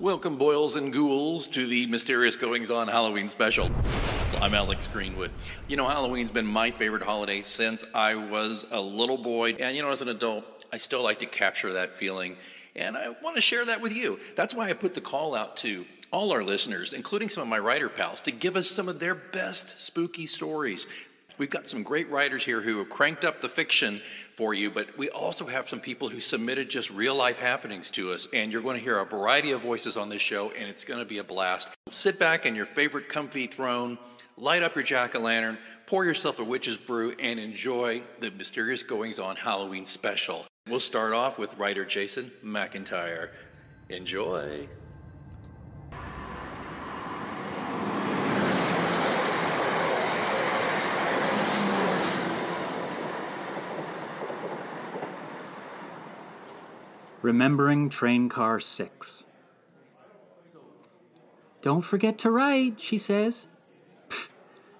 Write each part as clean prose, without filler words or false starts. Welcome, boils and ghouls, to the Mysterious Goings On Halloween special. I'm Alex Greenwood. You know, Halloween's been my favorite holiday since I was a little boy. And, you know, as an adult, I still like to capture that feeling. And I want to share that with you. That's why I put the call out to all our listeners, including some of my writer pals, to give us some of their best spooky stories. We've got some great writers here who have cranked up the fiction for you, but we also have some people who submitted just real-life happenings to us, and you're going to hear a variety of voices on this show, and it's going to be a blast. Sit back in your favorite comfy throne, light up your jack-o'-lantern, pour yourself a witch's brew, and enjoy the Mysterious Goings On Halloween special. We'll start off with writer Jason McIntyre. Enjoy. Remembering Train Car 6. "Don't forget to write," she says.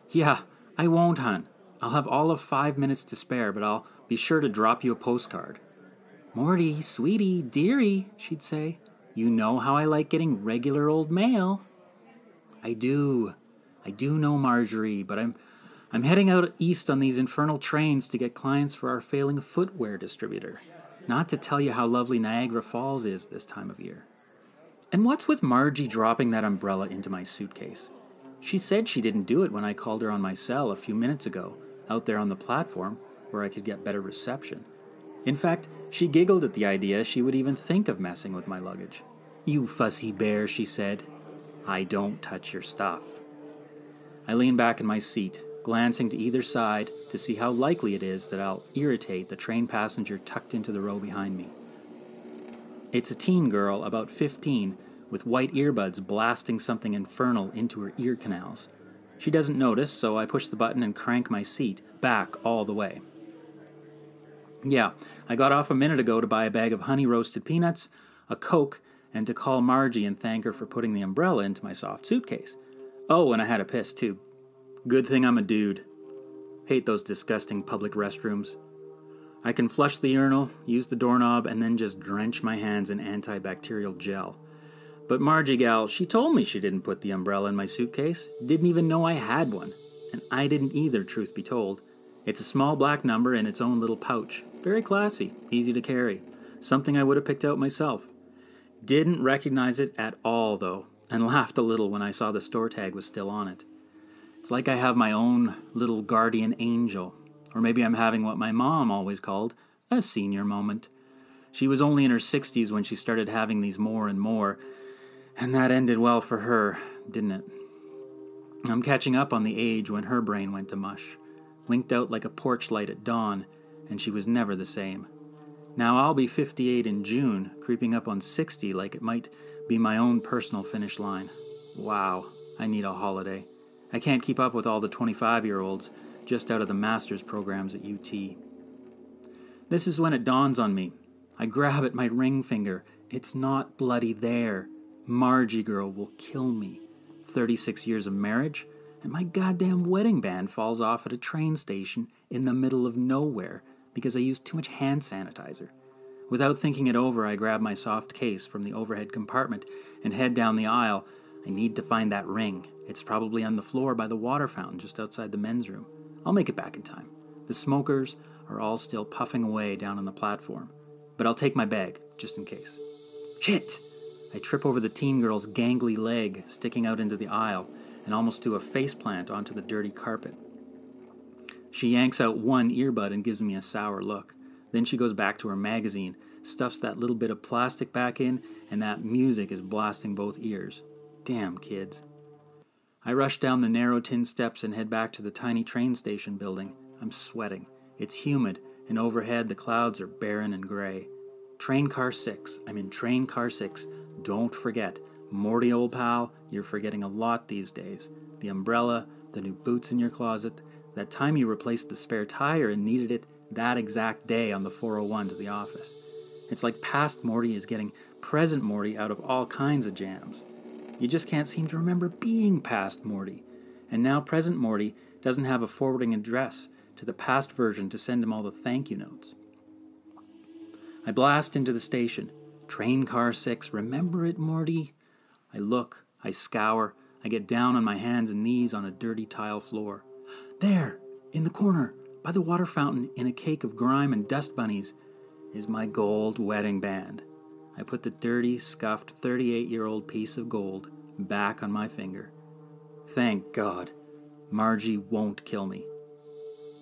"Yeah, I won't, hon. I'll have all of 5 minutes to spare, but I'll be sure to drop you a postcard." "Morty, sweetie, dearie," she'd say. "You know how I like getting regular old mail." I do know, Marjorie, but I'm heading out east on these infernal trains to get clients for our failing footwear distributor. Not to tell you how lovely Niagara Falls is this time of year. And what's with Margie dropping that umbrella into my suitcase? She said she didn't do it when I called her on my cell a few minutes ago, out there on the platform, where I could get better reception. In fact, she giggled at the idea she would even think of messing with my luggage. "You fussy bear," she said. "I don't touch your stuff." I lean back in my seat, glancing to either side to see how likely it is that I'll irritate the train passenger tucked into the row behind me. It's a teen girl, about 15, with white earbuds blasting something infernal into her ear canals. She doesn't notice, so I push the button and crank my seat back all the way. Yeah, I got off a minute ago to buy a bag of honey-roasted peanuts, a Coke, and to call Margie and thank her for putting the umbrella into my soft suitcase. Oh, and I had a piss, too. Good thing I'm a dude. Hate those disgusting public restrooms. I can flush the urinal, use the doorknob, and then just drench my hands in antibacterial gel. But Margie gal, she told me she didn't put the umbrella in my suitcase. Didn't even know I had one. And I didn't either, truth be told. It's a small black number in its own little pouch. Very classy, easy to carry. Something I would have picked out myself. Didn't recognize it at all, though, and laughed a little when I saw the store tag was still on it. It's like I have my own little guardian angel. Or maybe I'm having what my mom always called a senior moment. She was only in her 60s when she started having these more and more. And that ended well for her, didn't it? I'm catching up on the age when her brain went to mush. Winked out like a porch light at dawn, and she was never the same. Now I'll be 58 in June, creeping up on 60 like it might be my own personal finish line. Wow, I need a holiday. I can't keep up with all the 25-year-olds just out of the master's programs at UT. This is when it dawns on me. I grab at my ring finger. It's not bloody there. Margie girl will kill me. 36 years of marriage, and my goddamn wedding band falls off at a train station in the middle of nowhere because I used too much hand sanitizer. Without thinking it over, I grab my soft case from the overhead compartment and head down the aisle. I need to find that ring. It's probably on the floor by the water fountain just outside the men's room. I'll make it back in time. The smokers are all still puffing away down on the platform. But I'll take my bag, just in case. Shit! I trip over the teen girl's gangly leg sticking out into the aisle and almost do a faceplant onto the dirty carpet. She yanks out one earbud and gives me a sour look. Then she goes back to her magazine, stuffs that little bit of plastic back in, and that music is blasting both ears. Damn kids. I rush down the narrow tin steps and head back to the tiny train station building. I'm sweating. It's humid, and overhead the clouds are barren and gray. Train Car 6. I'm in Train Car 6. Don't forget. Morty, old pal, you're forgetting a lot these days. The umbrella, the new boots in your closet, that time you replaced the spare tire and needed it that exact day on the 401 to the office. It's like past Morty is getting present Morty out of all kinds of jams. You just can't seem to remember being past Morty. And now present Morty doesn't have a forwarding address to the past version to send him all the thank you notes. I blast into the station. Train Car 6, remember it, Morty? I look, I scour, I get down on my hands and knees on a dirty tile floor. There, in the corner, by the water fountain, in a cake of grime and dust bunnies, is my gold wedding band. I put the dirty, scuffed 38-year-old piece of gold back on my finger. Thank God, Margie won't kill me.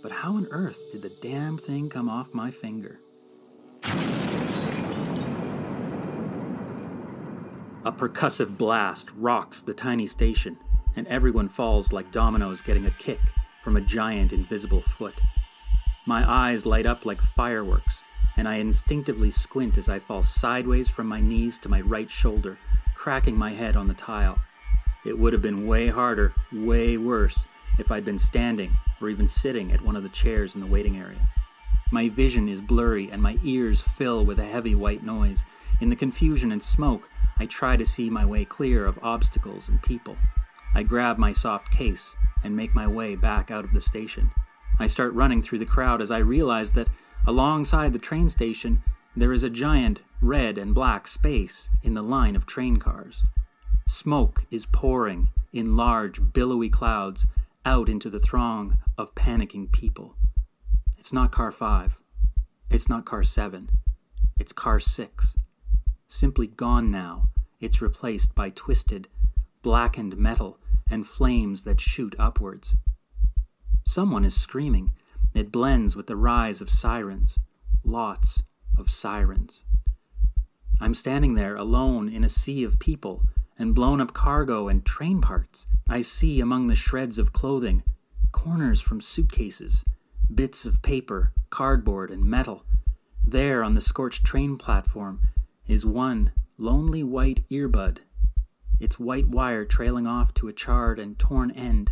But how on earth did the damn thing come off my finger? A percussive blast rocks the tiny station, and everyone falls like dominoes getting a kick from a giant invisible foot. My eyes light up like fireworks, and I instinctively squint as I fall sideways from my knees to my right shoulder, cracking my head on the tile. It would have been way harder, way worse, if I'd been standing or even sitting at one of the chairs in the waiting area. My vision is blurry and my ears fill with a heavy white noise. In the confusion and smoke, I try to see my way clear of obstacles and people. I grab my soft case and make my way back out of the station. I start running through the crowd as I realize that alongside the train station, there is a giant red and black space in the line of train cars. Smoke is pouring in large, billowy clouds out into the throng of panicking people. It's not car 5. It's not car 7. It's car 6. Simply gone now, it's replaced by twisted, blackened metal and flames that shoot upwards. Someone is screaming. It blends with the rise of sirens. Lots of sirens. I'm standing there alone in a sea of people and blown-up cargo and train parts. I see among the shreds of clothing, corners from suitcases, bits of paper, cardboard, and metal. There on the scorched train platform is one lonely white earbud, its white wire trailing off to a charred and torn end,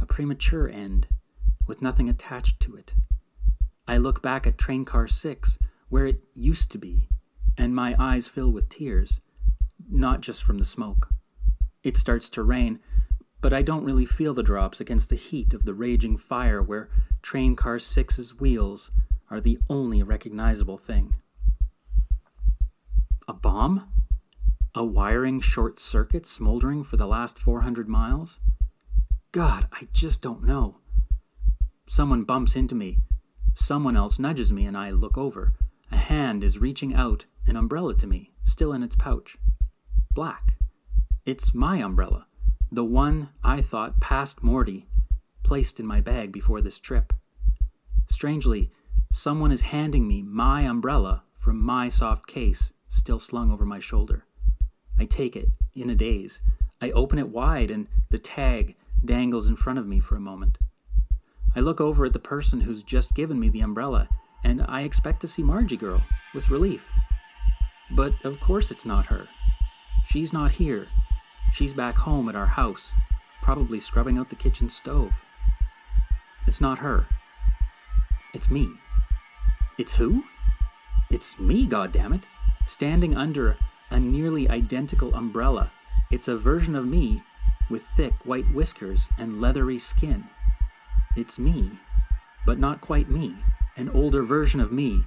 a premature end, with nothing attached to it. I look back at train car 6, where it used to be, and my eyes fill with tears, not just from the smoke. It starts to rain, but I don't really feel the drops against the heat of the raging fire where train car 6's wheels are the only recognizable thing. A bomb? A wiring short circuit smoldering for the last 400 miles? God, I just don't know. Someone bumps into me. Someone else nudges me and I look over. A hand is reaching out an umbrella to me, still in its pouch. Black. It's my umbrella, the one I thought passed Morty, placed in my bag before this trip. Strangely, someone is handing me my umbrella from my soft case, still slung over my shoulder. I take it, in a daze. I open it wide and the tag dangles in front of me for a moment. I look over at the person who's just given me the umbrella, and I expect to see Margie Girl, with relief. But of course it's not her. She's not here. She's back home at our house, probably scrubbing out the kitchen stove. It's not her. It's me. It's who? It's me, goddammit. Standing under a nearly identical umbrella, it's a version of me with thick white whiskers and leathery skin. It's me, but not quite me, an older version of me,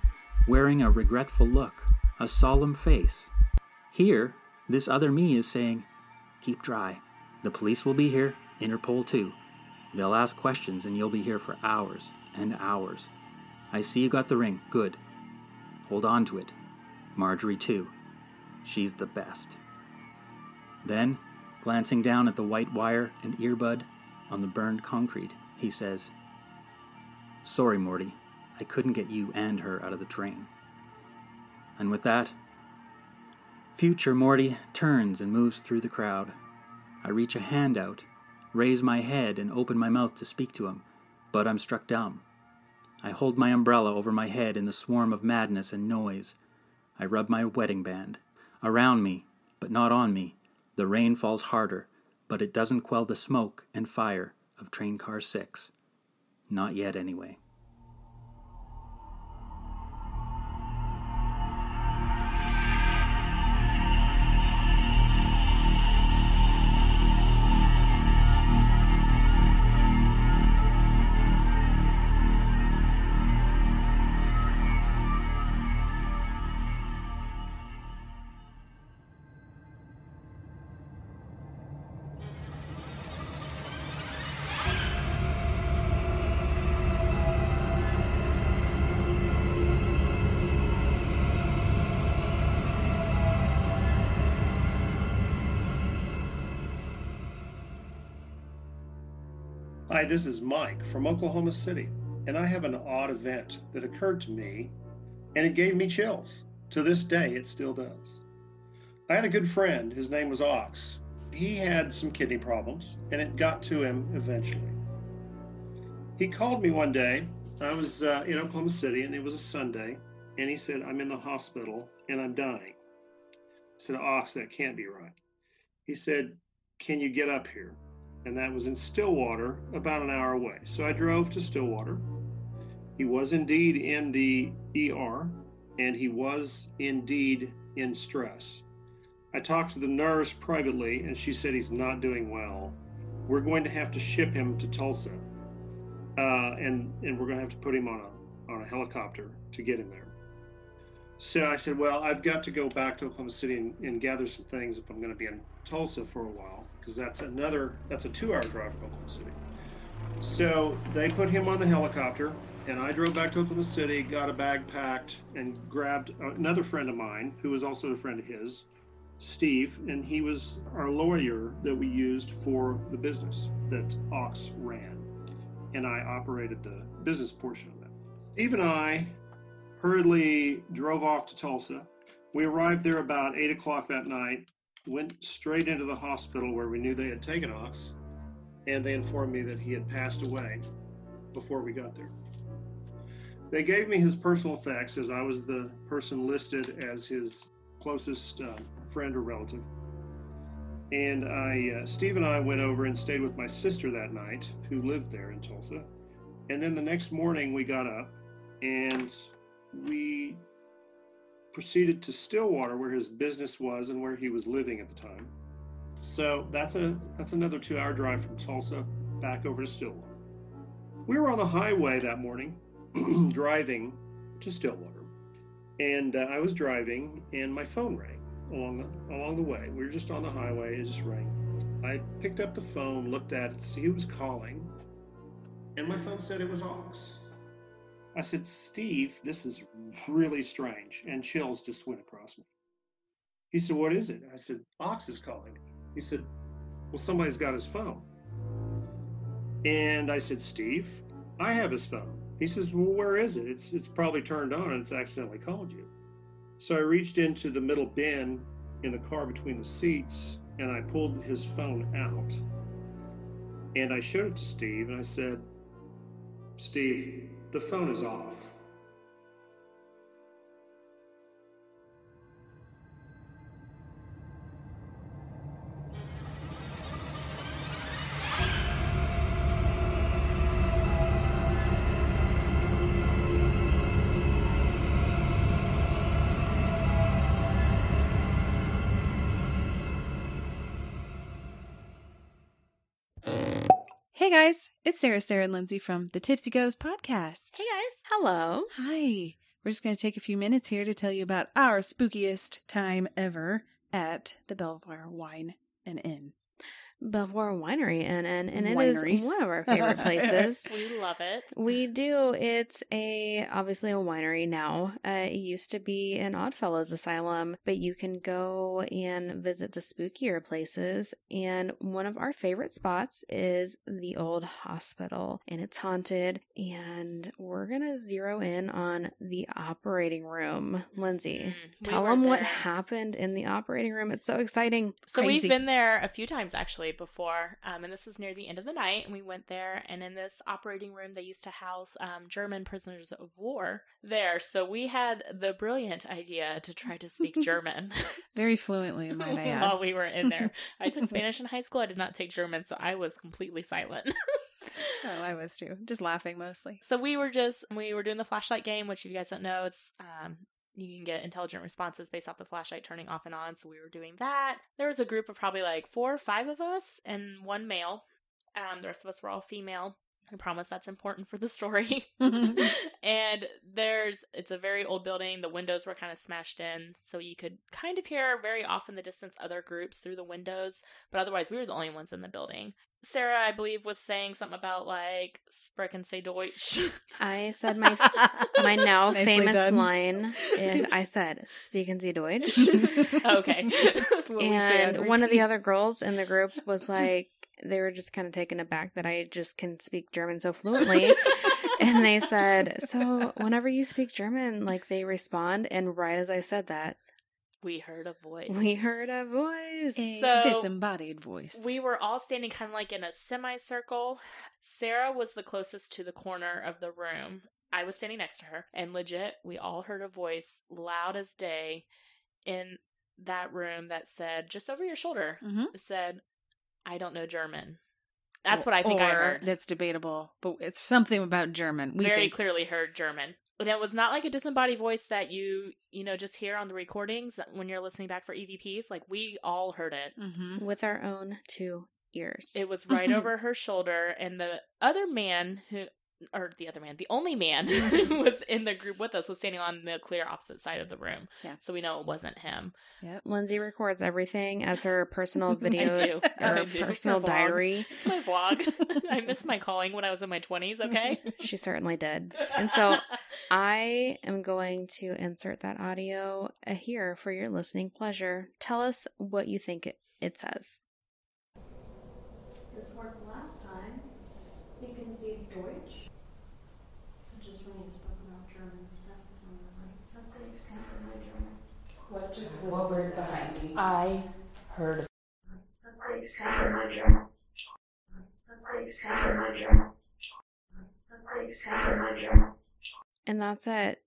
wearing a regretful look, a solemn face. Here, this other me is saying, keep dry. The police will be here, Interpol too. They'll ask questions and you'll be here for hours and hours. I see you got the ring, good. Hold on to it. Marjorie too. She's the best. Then, glancing down at the white wire and earbud on the burned concrete, he says, sorry, Morty, I couldn't get you and her out of the train. And with that, future Morty turns and moves through the crowd. I reach a hand out, raise my head and open my mouth to speak to him, but I'm struck dumb. I hold my umbrella over my head in the swarm of madness and noise. I rub my wedding band. Around me, but not on me, the rain falls harder, but it doesn't quell the smoke and fire of train car 6. Not yet, anyway. Hi, this is Mike from Oklahoma City, and I have an odd event that occurred to me, and it gave me chills. To this day, it still does. I had a good friend, his name was Ox. He had some kidney problems, and it got to him eventually. He called me one day. I was in Oklahoma City, and it was a Sunday, and he said, I'm in the hospital, and I'm dying. I said, Ox, that can't be right. He said, can you get up here? And that was in Stillwater, about an hour away. So I drove to Stillwater. He was indeed in the ER, and he was indeed in stress. I talked to the nurse privately, and she said he's not doing well. We're going to have to ship him to Tulsa, and we're going to have to put him on a helicopter to get him there. So I said, well, I've got to go back to Oklahoma City and gather some things if I'm going to be in Tulsa for a while, because that's a 2-hour drive from Oklahoma City. So they put him on the helicopter, and I drove back to Oklahoma City, got a bag packed, and grabbed another friend of mine, who was also a friend of his, Steve, and he was our lawyer that we used for the business that Ox ran, and I operated the business portion of that. Steve and I hurriedly drove off to Tulsa. We arrived there about 8 o'clock that night, went straight into the hospital where we knew they had taken Ox, and they informed me that he had passed away before we got there. They gave me his personal effects, as I was the person listed as his closest friend or relative. And Steve and I went over and stayed with my sister that night, who lived there in Tulsa. And then the next morning we got up and we proceeded to Stillwater, where his business was and where he was living at the time. So that's another 2-hour drive from Tulsa back over to Stillwater. We were on the highway that morning, driving to Stillwater, and I was driving, and my phone rang along the way. We were just on the highway; it just rang. I picked up the phone, looked at it, to see who was calling, and my phone said it was Ox. I said, Steve, this is really strange, and chills just went across me. He said, what is it? I said, Ox is calling me. He said, well, somebody's got his phone. And I said, Steve, I have his phone. He says, well, where is it? It's probably turned on and it's accidentally called you. So I reached into the middle bin in the car between the seats, and I pulled his phone out, and I showed it to Steve, and I said, Steve, the phone is off. Hey guys, it's Sarah and Lindsay from the Tipsy Ghost Podcast. Hey guys. Hello. Hi. We're just going to take a few minutes here to tell you about our spookiest time ever at the Belvoir Wine and Inn. Belvoir Winery and it is one of our favorite places. We love it. We do. It's obviously a winery now. It used to be an Odd Fellows asylum, but you can go and visit the spookier places. And one of our favorite spots is the old hospital, and it's haunted. And we're gonna zero in on the operating room. Lindsay, tell them what happened in the operating room. It's so exciting. So we've been there a few times actually before, and this was near the end of the night, and we went there, and in this operating room they used to house German prisoners of war there, so we had the brilliant idea to try to speak German very fluently, might I add. While we were in there. I took Spanish in high school. I did not take German, so I was completely silent. Oh, I was too, just laughing mostly. So we were doing the flashlight game, which if you guys don't know, it's you can get intelligent responses based off the flashlight turning off and on. So we were doing that. There was a group of probably like 4 or 5 of us and one male. The rest of us were all female. I promise that's important for the story. And it's a very old building. The windows were kind of smashed in, so you could kind of hear very off in the distance other groups through the windows. But otherwise, we were the only ones in the building. Sarah, I believe, was saying something about like "sprechen Sie Deutsch." I said my now famous line is I said "sprechen Sie Deutsch." Okay, and one of the other girls in the group was like, they were just kind of taken aback that I just can speak German so fluently. And they said, so whenever you speak German, like, they respond. And right as I said that, we heard a voice. We heard a voice. A disembodied voice. We were all standing kind of like in a semicircle. Sarah was the closest to the corner of the room. I was standing next to her. And legit, we all heard a voice loud as day in that room that said, just over your shoulder, it said, I don't know German. That's what I think I heard. That's debatable, but it's something about German. We very clearly heard German. And it was not like a disembodied voice that you know, just hear on the recordings when you're listening back for EVPs. Like, we all heard it. With our own two ears. It was right over her shoulder. And the only man who was in the group with us was standing on the clear opposite side of the room. Yeah. So we know it wasn't him. Yep. Lindsay records everything as her personal video. Personal diary. It's my vlog. I missed my calling when I was in my 20s, okay? She certainly did. And so I am going to insert that audio here for your listening pleasure. Tell us what you think it says. This worked last time. Speaking Sie Deutsch? So just when you spoke about German stuff, it's one of the things. That's the extent of my German. What just whispered behind me? I heard. That's the extent of my German. That's the extent of my German. That's the extent of my German. And that's it.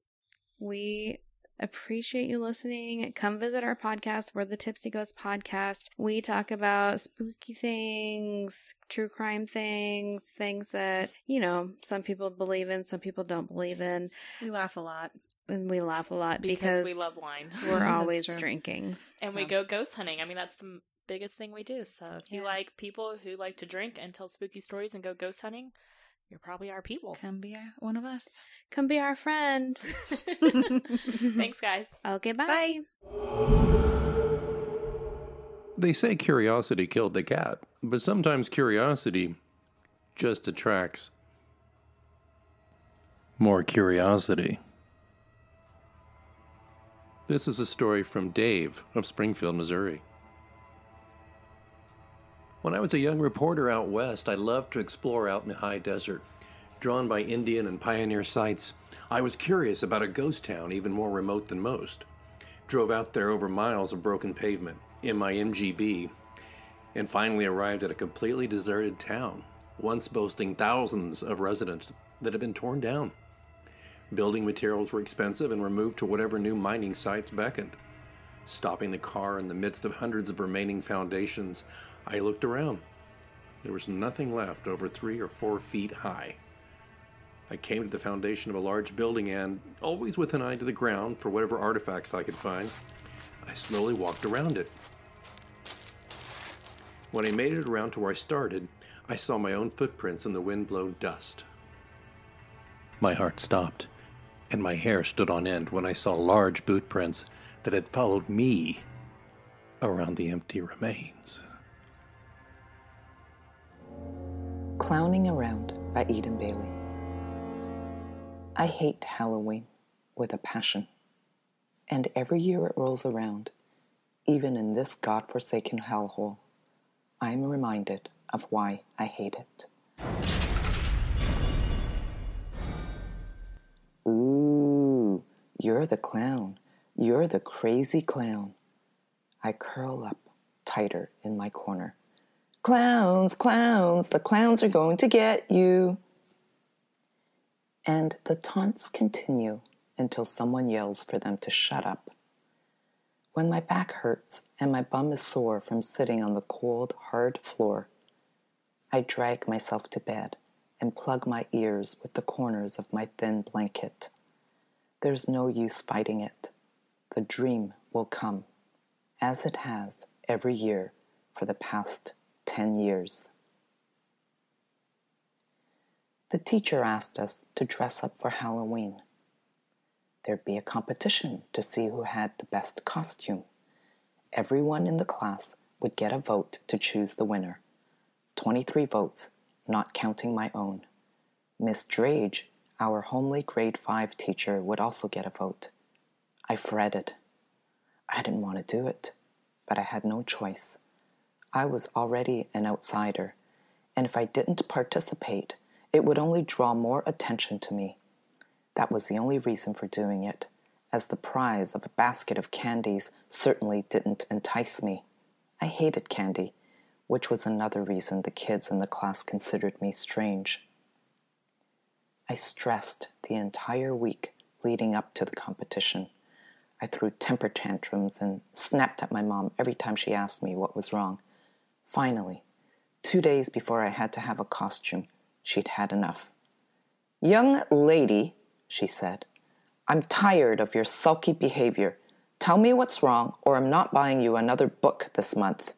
We appreciate you listening. Come visit our podcast. We're the Tipsy Ghost Podcast. We talk about spooky things, true crime things, things that, you know, some people believe in, some people don't believe in. We laugh a lot. And we laugh a lot because we love wine. We're always drinking. And we go ghost hunting. I mean, that's the biggest thing we do. So if you like people who like to drink and tell spooky stories and go ghost hunting, you're probably our people. Come be one of us. Come be our friend. Thanks, guys. Okay, bye. Bye. They say curiosity killed the cat, but sometimes curiosity just attracts more curiosity. This is a story from Dave of Springfield, Missouri. When I was a young reporter out west, I loved to explore out in the high desert. Drawn by Indian and pioneer sites, I was curious about a ghost town even more remote than most. Drove out there over miles of broken pavement in my MGB, and finally arrived at a completely deserted town, once boasting thousands of residents that had been torn down. Building materials were expensive and removed to whatever new mining sites beckoned. Stopping the car in the midst of hundreds of remaining foundations, I looked around. There was nothing left over 3 or 4 feet high. I came to the foundation of a large building and, always with an eye to the ground for whatever artifacts I could find, I slowly walked around it. When I made it around to where I started, I saw my own footprints in the wind-blown dust. My heart stopped, and my hair stood on end when I saw large boot prints that had followed me around the empty remains. Clowning Around by Eden Baylee. I hate Halloween with a passion, and every year it rolls around, even in this godforsaken hellhole, I am reminded of why I hate it. Ooh, you're the clown. You're the crazy clown. I curl up tighter in my corner. Clowns, clowns, the clowns are going to get you. And the taunts continue until someone yells for them to shut up. When my back hurts and my bum is sore from sitting on the cold, hard floor, I drag myself to bed and plug my ears with the corners of my thin blanket. There's no use fighting it. The dream will come, as it has every year for the past 10 years. The teacher asked us to dress up for Halloween. There'd be a competition to see who had the best costume. Everyone in the class would get a vote to choose the winner. 23 votes, not counting my own. Miss Drage, our homely grade 5 teacher, would also get a vote. I fretted. I didn't want to do it, but I had no choice. I was already an outsider, and if I didn't participate, it would only draw more attention to me. That was the only reason for doing it, as the prize of a basket of candies certainly didn't entice me. I hated candy, which was another reason the kids in the class considered me strange. I stressed the entire week leading up to the competition. I threw temper tantrums and snapped at my mom every time she asked me what was wrong. Finally, 2 days before I had to have a costume, she'd had enough. "Young lady," she said, "I'm tired of your sulky behavior. Tell me what's wrong, or I'm not buying you another book this month."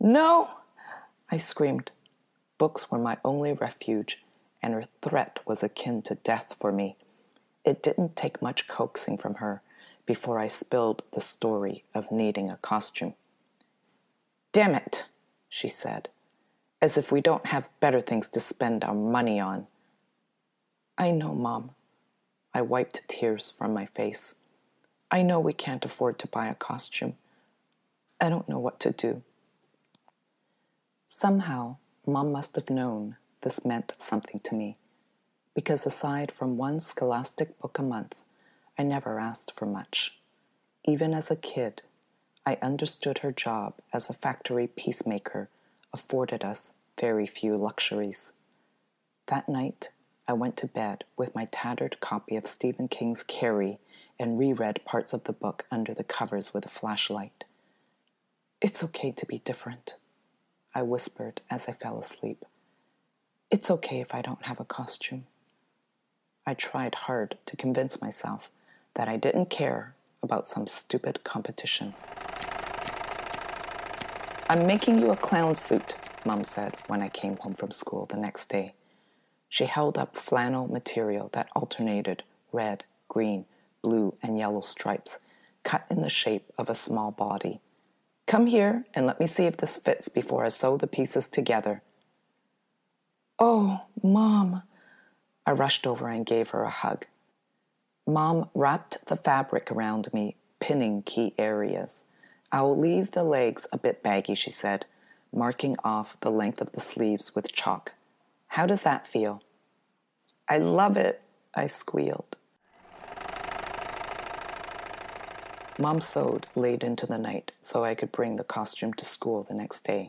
"No," I screamed. Books were my only refuge, and her threat was akin to death for me. It didn't take much coaxing from her before I spilled the story of needing a costume. "Damn it," she said, "as if we don't have better things to spend our money on." "I know, Mom." I wiped tears from my face. "I know we can't afford to buy a costume. I don't know what to do." Somehow, Mom must have known this meant something to me, because aside from one scholastic book a month, I never asked for much. Even as a kid, I understood her job as a factory peacemaker afforded us very few luxuries. That night, I went to bed with my tattered copy of Stephen King's Carrie and reread parts of the book under the covers with a flashlight. "It's okay to be different," I whispered as I fell asleep. "It's okay if I don't have a costume." I tried hard to convince myself that I didn't care about some stupid competition. "I'm making you a clown suit," Mom said when I came home from school the next day. She held up flannel material that alternated red, green, blue, and yellow stripes, cut in the shape of a small body. "Come here and let me see if this fits before I sew the pieces together." "Oh, Mom!" I rushed over and gave her a hug. Mom wrapped the fabric around me, pinning key areas. "I'll leave the legs a bit baggy," she said, marking off the length of the sleeves with chalk. "How does that feel?" "I love it," I squealed. Mom sewed late into the night so I could bring the costume to school the next day.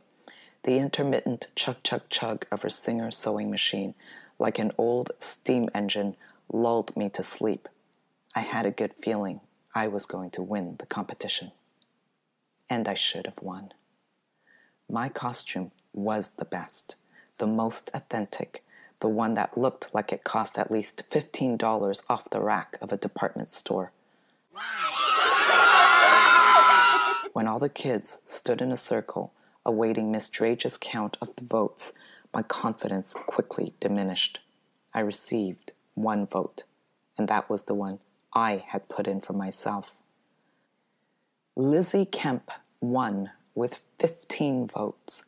The intermittent chug, chug, chug of her Singer sewing machine, like an old steam engine, lulled me to sleep. I had a good feeling I was going to win the competition. And I should have won. My costume was the best, the most authentic, the one that looked like it cost at least $15 off the rack of a department store. When all the kids stood in a circle, awaiting Miss Drage's count of the votes, my confidence quickly diminished. I received one vote, and that was the one I had put in for myself. Lizzie Kemp won with 15 votes,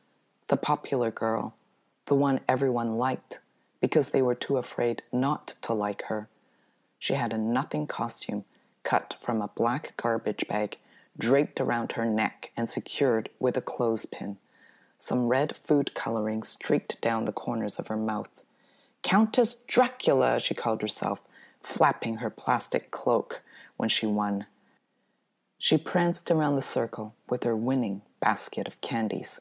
the popular girl, the one everyone liked, because they were too afraid not to like her. She had a nothing costume cut from a black garbage bag, draped around her neck and secured with a clothespin. Some red food coloring streaked down the corners of her mouth. "Countess Dracula," she called herself, flapping her plastic cloak when she won. She pranced around the circle with her winning basket of candies.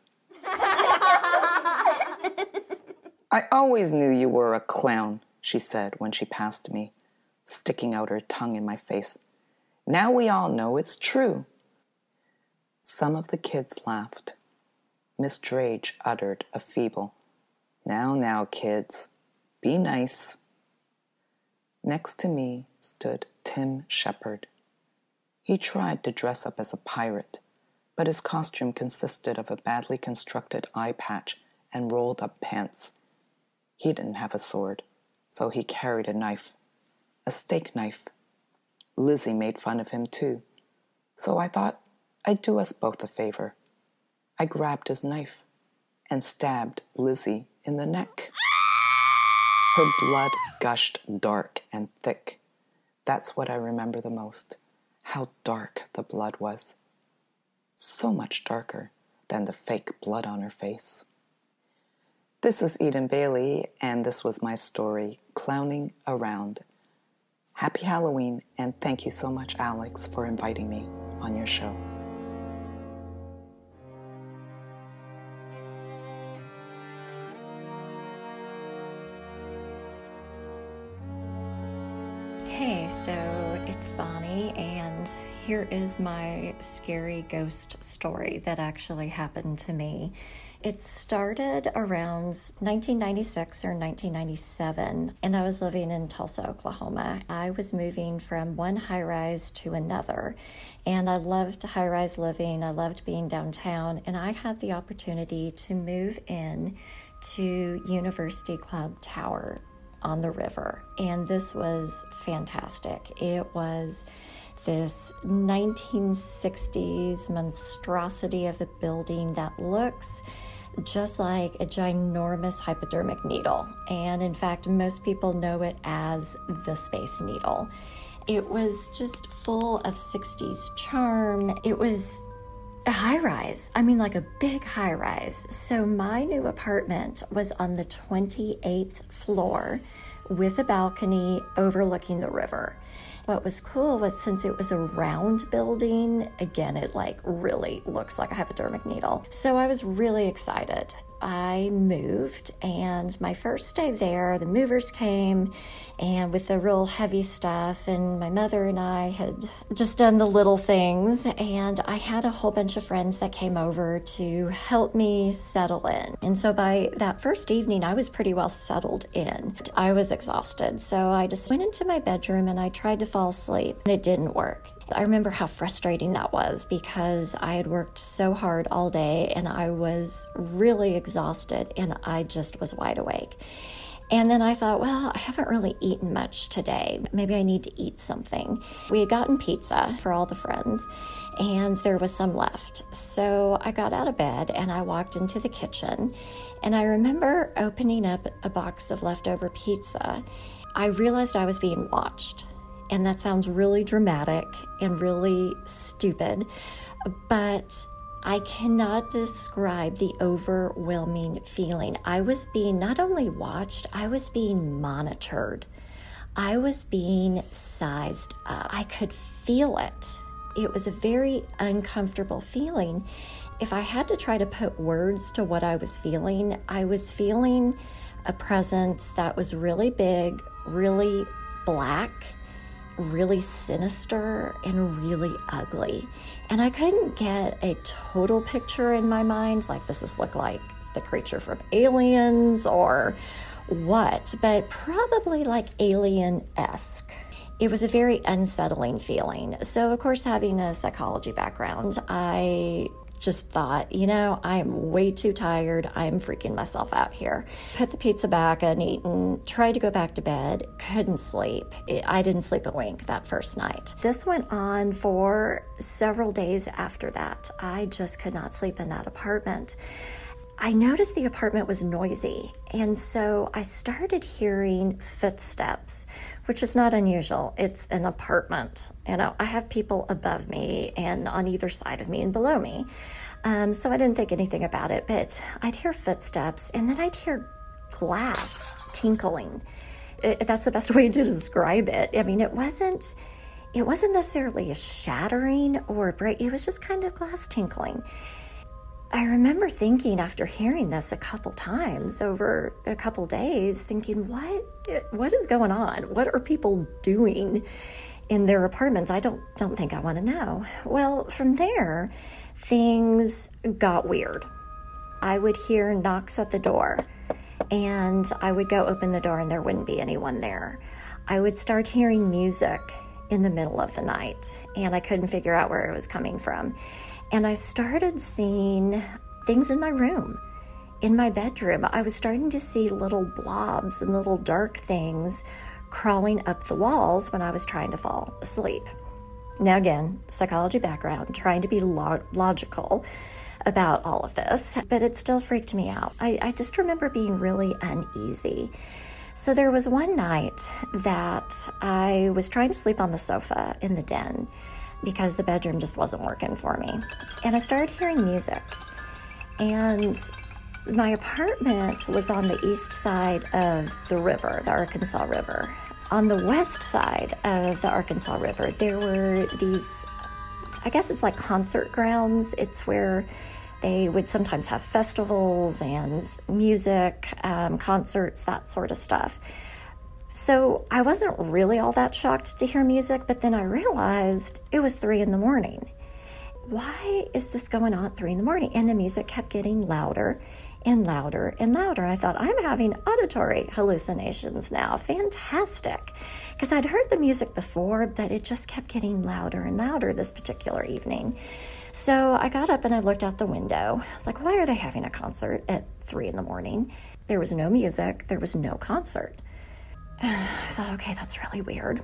"I always knew you were a clown," she said when she passed me, sticking out her tongue in my face. "Now we all know it's true." Some of the kids laughed. Miss Drage uttered a feeble, "Now, now, kids, be nice." Next to me stood Tim Shepard. He tried to dress up as a pirate, but his costume consisted of a badly constructed eye patch and rolled-up pants. He didn't have a sword, so he carried a knife, a steak knife. Lizzie made fun of him too, so I thought I'd do us both a favor. I grabbed his knife and stabbed Lizzie in the neck. Her blood gushed dark and thick. That's what I remember the most, how dark the blood was. So much darker than the fake blood on her face. This is Eden Baylee, and this was my story, Clowning Around. Happy Halloween, and thank you so much, Alex, for inviting me on your show. Hey, so it's Bonnie, and here is my scary ghost story that actually happened to me. It started around 1996 or 1997, and I was living in Tulsa, Oklahoma. I was moving from one high-rise to another, and I loved high-rise living. I loved being downtown, and I had the opportunity to move in to University Club Tower on the river, and this was fantastic. It was this 1960s monstrosity of a building that looks just like a ginormous hypodermic needle. And in fact, most people know it as the Space Needle. It was just full of 60s charm. It was a high-rise. I mean, like a big high-rise. So my new apartment was on the 28th floor with a balcony overlooking the river. What was cool was, since it was a round building, again, it like really looks like a hypodermic needle. So I was really excited. I moved, and my first day there, the movers came and with the real heavy stuff, and my mother and I had just done the little things, and I had a whole bunch of friends that came over to help me settle in. And so by that first evening, I was pretty well settled in. I was exhausted, so I just went into my bedroom and I tried to fall asleep, and it didn't work. I remember how frustrating that was because I had worked so hard all day and I was really exhausted and I just was wide awake. And then I thought, well, I haven't really eaten much today. Maybe I need to eat something. We had gotten pizza for all the friends and there was some left. So I got out of bed and I walked into the kitchen, and I remember opening up a box of leftover pizza. I realized I was being watched. And that sounds really dramatic and really stupid, but I cannot describe the overwhelming feeling. I was being not only watched, I was being monitored. I was being sized up. I could feel it. It was a very uncomfortable feeling. If I had to try to put words to what I was feeling a presence that was really big, really black, really sinister, and really ugly. And I couldn't get a total picture in my mind, like, does this look like the creature from Aliens or what? But probably like alien-esque. It was a very unsettling feeling. So of course, having a psychology background, I just thought, you know, I'm way too tired. I'm freaking myself out here. Put the pizza back uneaten, tried to go back to bed, couldn't sleep. I didn't sleep a wink that first night. This went on for several days after that. I just could not sleep in that apartment. I noticed the apartment was noisy, and so I started hearing footsteps, which is not unusual. It's an apartment. You know, I have people above me and on either side of me and below me, so I didn't think anything about it, but I'd hear footsteps, and then I'd hear glass tinkling. That's the best way to describe it. I mean, it wasn't necessarily a shattering or a break. It was just kind of glass tinkling. I remember thinking after hearing this a couple times over a couple days, thinking, what is going on? What are people doing in their apartments? I don't think I want to know. Well, from there, things got weird. I would hear knocks at the door, and I would go open the door, and there wouldn't be anyone there. I would start hearing music in the middle of the night, and I couldn't figure out where it was coming from. And I started seeing things in my room, in my bedroom. I was starting to see little blobs and little dark things crawling up the walls when I was trying to fall asleep. Now again, psychology background, trying to be logical about all of this, but it still freaked me out. I just remember being really uneasy. So there was one night that I was trying to sleep on the sofa in the den, because the bedroom just wasn't working for me. And I started hearing music. And My apartment was on the east side of the river, the Arkansas River. On the west side of the Arkansas River, there were these, I guess it's like concert grounds. It's where they would sometimes have festivals and music, concerts, that sort of stuff. So I wasn't really all that shocked to hear music, but then I realized it was 3 in the morning. Why is this going on at 3 in the morning? And the music kept getting louder and louder and louder. I thought, I'm having auditory hallucinations now. Fantastic. Because I'd heard the music before, but it just kept getting louder and louder this particular evening. So I got up and I looked out the window. I was like, why are they having a concert at 3 in the morning? There was no music. There was no concert. I thought, okay, that's really weird.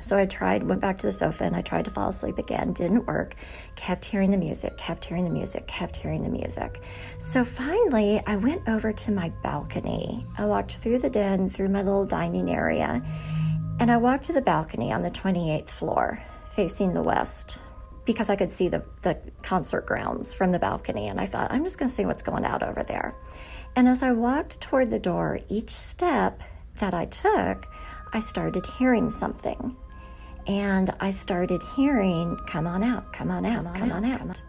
So I went back to the sofa and I tried to fall asleep again. Didn't work. Kept hearing the music, kept hearing the music, kept hearing the music. So finally, I went over to my balcony. I walked through the den, through my little dining area, and I walked to the balcony on the 28th floor, facing the west, because I could see the concert grounds from the balcony. And I thought, I'm just going to see what's going out over there. And as I walked toward the door, each step that I took, I started hearing something. And I started hearing, come on out, come on out, come on out.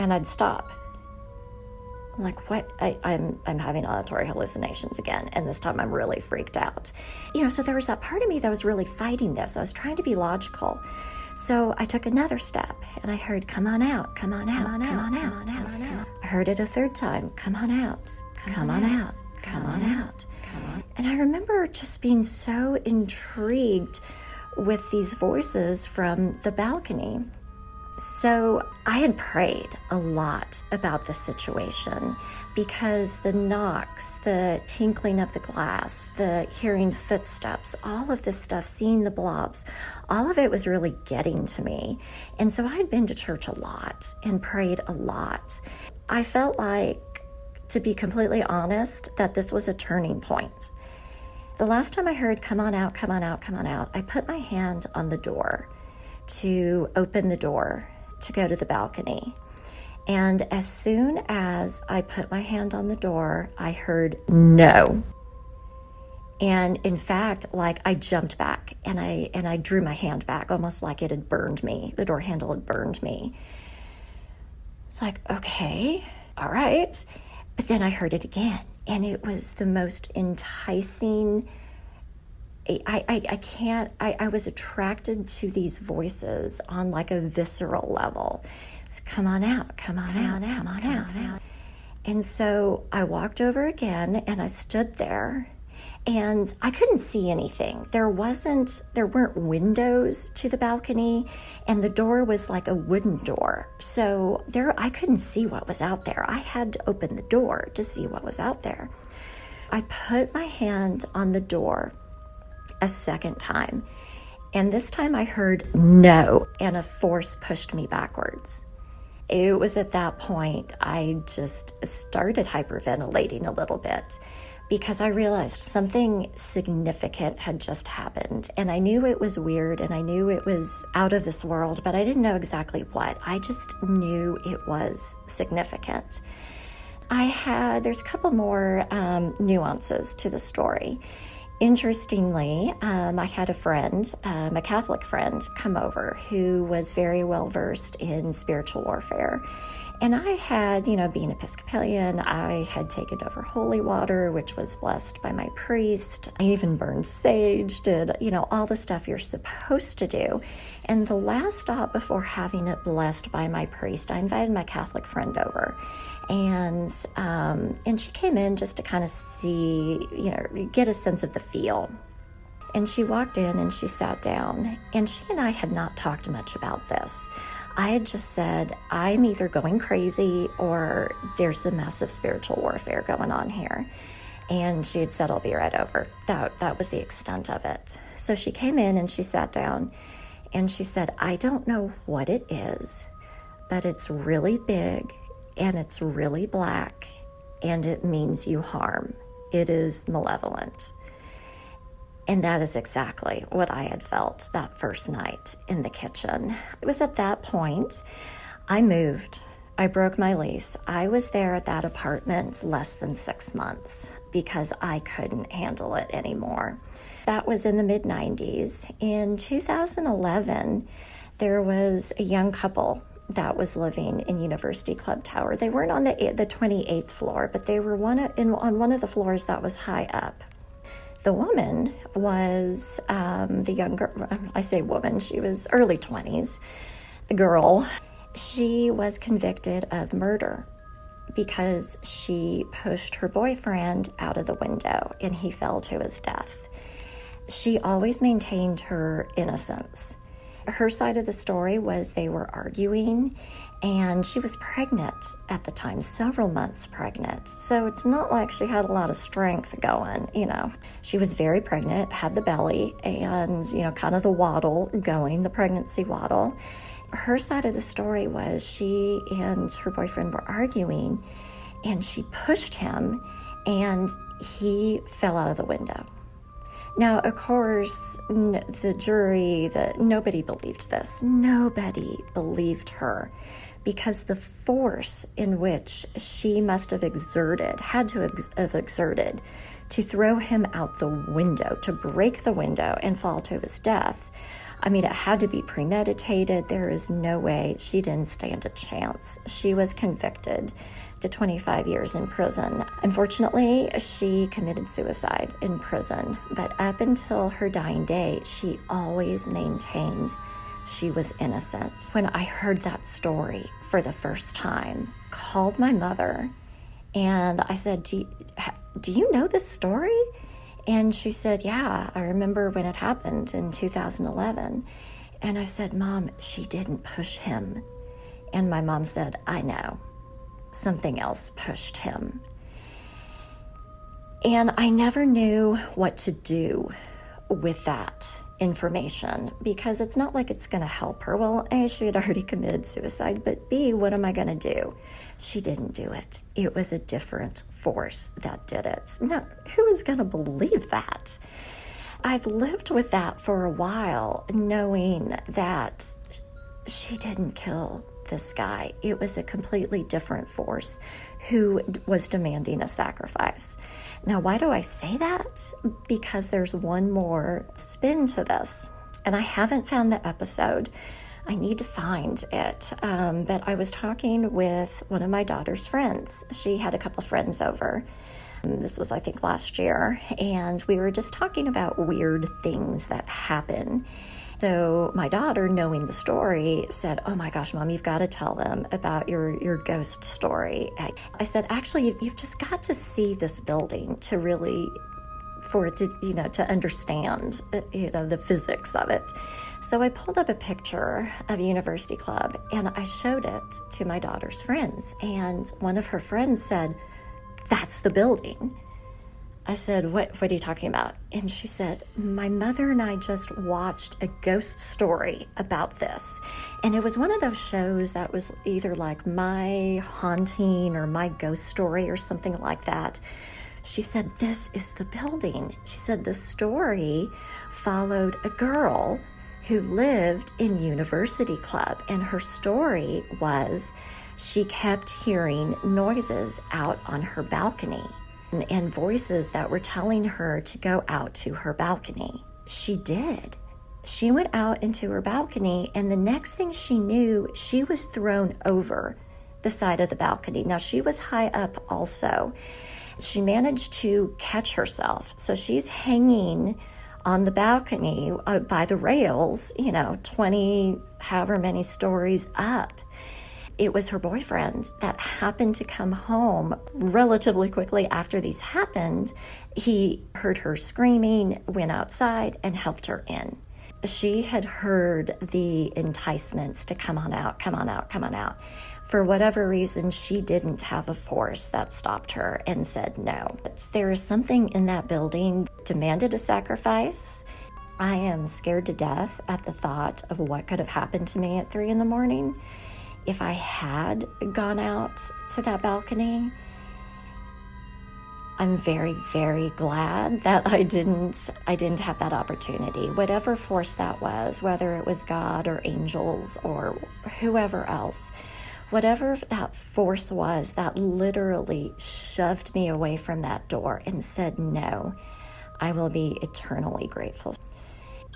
And I'd stop. I'm like, what? I'm having auditory hallucinations again. And this time I'm really freaked out. You know, so there was that part of me that was really fighting this. I was trying to be logical. So I took another step and I heard, come on out, come on out, come on out, come on out. I heard it a third time, come on out, come on out, come on out. And I remember just being so intrigued with these voices from the balcony. So I had prayed a lot about the situation, because the knocks, the tinkling of the glass, the hearing footsteps, all of this stuff, seeing the blobs, all of it was really getting to me. And so I had been to church a lot and prayed a lot. I felt like, to be completely honest, that this was a turning point. The last time I heard, come on out, come on out, come on out, I put my hand on the door to open the door to go to the balcony. And as soon as I put my hand on the door, I heard no. And in fact, like, I jumped back and I drew my hand back, almost like it had burned me. The door handle had burned me. It's like, okay, all right. But then I heard it again. And it was the most enticing, I was attracted to these voices on like a visceral level. So come on out, come on out, come on out. And so I walked over again and I stood there and I couldn't see anything. There weren't windows to the balcony, and the door was like a wooden door. So I couldn't see what was out there. I had to open the door to see what was out there. I put my hand on the door a second time, and this time I heard no, and a force pushed me backwards. It was at that point I just started hyperventilating a little bit, because I realized something significant had just happened. And I knew it was weird and I knew it was out of this world, but I didn't know exactly what. I just knew it was significant. There's a couple more nuances to the story. Interestingly, I had a friend, a Catholic friend, come over who was very well versed in spiritual warfare. And I had, you know, being Episcopalian, I had taken over holy water, which was blessed by my priest. I even burned sage, did, you know, all the stuff you're supposed to do. And the last stop before having it blessed by my priest, I invited my Catholic friend over. And she came in just to kind of see, you know, get a sense of the feel. And she walked in and she sat down, and she and I had not talked much about this. I had just said, I'm either going crazy or there's some massive spiritual warfare going on here. And she had said, I'll be right over. That was the extent of it. So she came in and she sat down and she said, I don't know what it is, but it's really big and it's really black and it means you harm. It is malevolent. And that is exactly what I had felt that first night in the kitchen. It was at that point I moved. I broke my lease. I was there at that apartment less than 6 months because I couldn't handle it anymore. That was in the mid-90s. In 2011, there was a young couple that was living in University Club Tower. They weren't on the 28th floor, but they were on one of the floors that was high up. The woman was the younger, I say woman, she was early 20s, the girl. She was convicted of murder because she pushed her boyfriend out of the window and he fell to his death. She always maintained her innocence. Her side of the story was they were arguing and she was pregnant at the time, several months pregnant. So it's not like she had a lot of strength going, you know. She was very pregnant, had the belly and, you know, kind of the waddle going, the pregnancy waddle. Her side of the story was she and her boyfriend were arguing and she pushed him and he fell out of the window. Now, of course, the jury, nobody believed this. Nobody believed her because the force in which she must have exerted, had to have exerted, to throw him out the window, to break the window and fall to his death, I mean, it had to be premeditated. There is no way. She didn't stand a chance. She was convicted to 25 years in prison. Unfortunately, she committed suicide in prison, but up until her dying day, she always maintained she was innocent. When I heard that story for the first time, I called my mother and I said, do you know this story? And she said, yeah, I remember when it happened in 2011. And I said, Mom, she didn't push him. And my mom said, I know. Something else pushed him. And I never knew what to do with that information because it's not like it's going to help her. Well, A, she had already committed suicide, but B, what am I going to do? She didn't do it. It was a different force that did it. Now, who is going to believe that? I've lived with that for a while, knowing that she didn't kill this guy. It was a completely different force who was demanding a sacrifice. Now, why do I say that? Because there's one more spin to this, and I haven't found the episode. I need to find it, but I was talking with one of my daughter's friends. She had a couple of friends over. This was, I think, last year, and we were just talking about weird things that happen. So my daughter, knowing the story, said, oh my gosh, Mom, you've got to tell them about your ghost story. I said, actually, you've just got to see this building to really, for it to, you know, to understand, you know, the physics of it. So I pulled up a picture of University Club and I showed it to my daughter's friends. And one of her friends said, that's the building. I said, what are you talking about? And she said, my mother and I just watched a ghost story about this. And it was one of those shows that was either like My Haunting or My Ghost Story or something like that. She said, this is the building. She said, the story followed a girl who lived in University Club. And her story was she kept hearing noises out on her balcony and voices that were telling her to go out to her balcony. She did. She went out into her balcony, and the next thing she knew, she was thrown over the side of the balcony. Now, she was high up also. She managed to catch herself. So she's hanging on the balcony by the rails, you know, 20, however many stories up. It was her boyfriend that happened to come home relatively quickly after these happened. He heard her screaming, went outside, and helped her in. She had heard the enticements to come on out, come on out, come on out. For whatever reason, she didn't have a force that stopped her and said no. But there is something in that building that demanded a sacrifice. I am scared to death at the thought of what could have happened to me at 3 a.m. if I had gone out to that balcony. I'm very, very glad that I didn't have that opportunity. Whatever force that was, whether it was God or angels or whoever else, whatever that force was that literally shoved me away from that door and said no, I will be eternally grateful.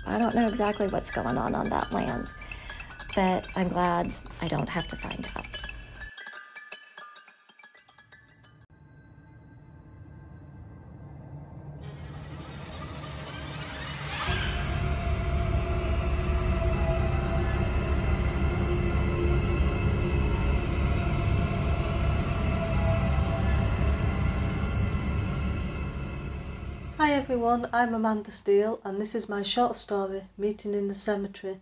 I don't know exactly what's going on that land, but I'm glad I don't have to find out. Hi everyone, I'm Amanda Steel and this is my short story, Meeting in the Cemetery.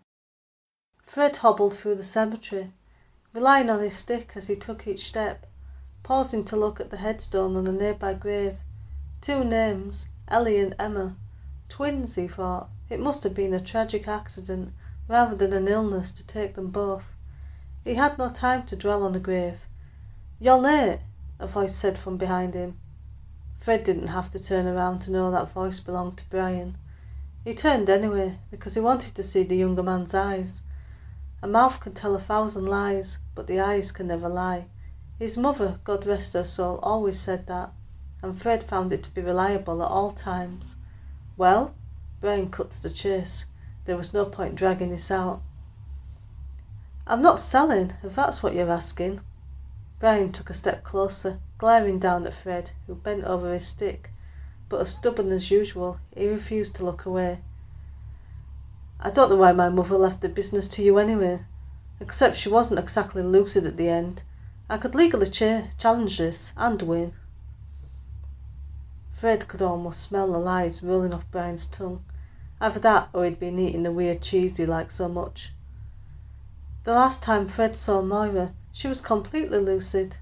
Fred hobbled through the cemetery, relying on his stick as he took each step, pausing to look at the headstone on a nearby grave. Two names, Ellie and Emma. Twins, he thought. It must have been a tragic accident rather than an illness to take them both. He had no time to dwell on the grave. "You're late," a voice said from behind him. Fred didn't have to turn around to know that voice belonged to Brian. He turned anyway, because he wanted to see the younger man's eyes. A mouth can tell 1,000 lies, but the eyes can never lie. His mother, God rest her soul, always said that, and Fred found it to be reliable at all times. "Well?" Brian cut to the chase. There was no point dragging this out. "I'm not selling, if that's what you're asking." Brian took a step closer, glaring down at Fred, who bent over his stick, but as stubborn as usual, he refused to look away. "I don't know why my mother left the business to you anyway, except she wasn't exactly lucid at the end. I could legally challenge this, and win." Fred could almost smell the lies rolling off Brian's tongue. Either that, or he'd been eating the weird cheese he liked so much. The last time Fred saw Moira, she was completely lucid.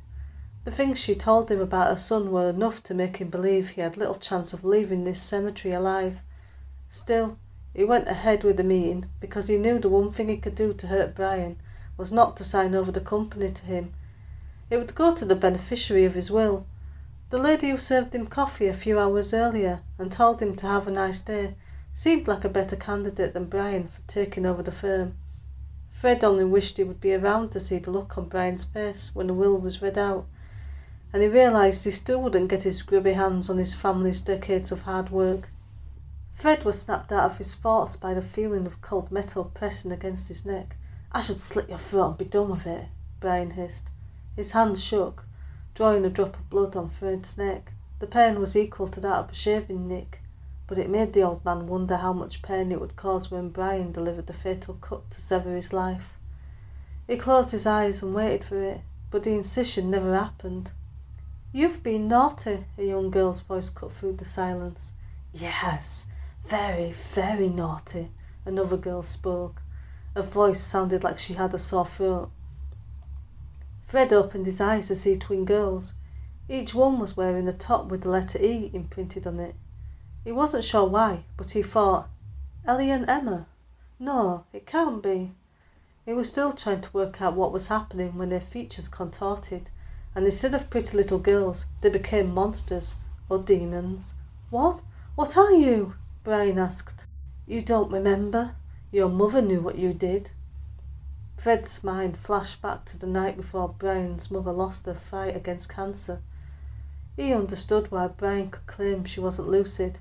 The things she told him about her son were enough to make him believe he had little chance of leaving this cemetery alive. Still, he went ahead with the meeting because he knew the one thing he could do to hurt Brian was not to sign over the company to him. It would go to the beneficiary of his will, the lady who served him coffee a few hours earlier and told him to have a nice day. Seemed like a better candidate than Brian for taking over the firm. Fred only wished he would be around to see the look on Brian's face when the will was read out, and he realised he still wouldn't get his grubby hands on his family's decades of hard work. Fred was snapped out of his thoughts by the feeling of cold metal pressing against his neck. "I should slit your throat and be done with it," Brian hissed. His hand shook, drawing a drop of blood on Fred's neck. The pain was equal to that of a shaving nick, but it made the old man wonder how much pain it would cause when Brian delivered the fatal cut to sever his life. He closed his eyes and waited for it, but the incision never happened. "You've been naughty," a young girl's voice cut through the silence. "Yes, very, very naughty," another girl spoke. Her voice sounded like she had a sore throat. Fred opened his eyes to see twin girls. Each one was wearing a top with the letter E imprinted on it. He wasn't sure why, but he thought, "Ellie and Emma? No, it can't be." He was still trying to work out what was happening when their features contorted, and instead of pretty little girls, they became monsters, or demons. "What? What are you?" Brian asked. "You don't remember? Your mother knew what you did." Fred's mind flashed back to the night before Brian's mother lost her fight against cancer. He understood why Brian could claim she wasn't lucid.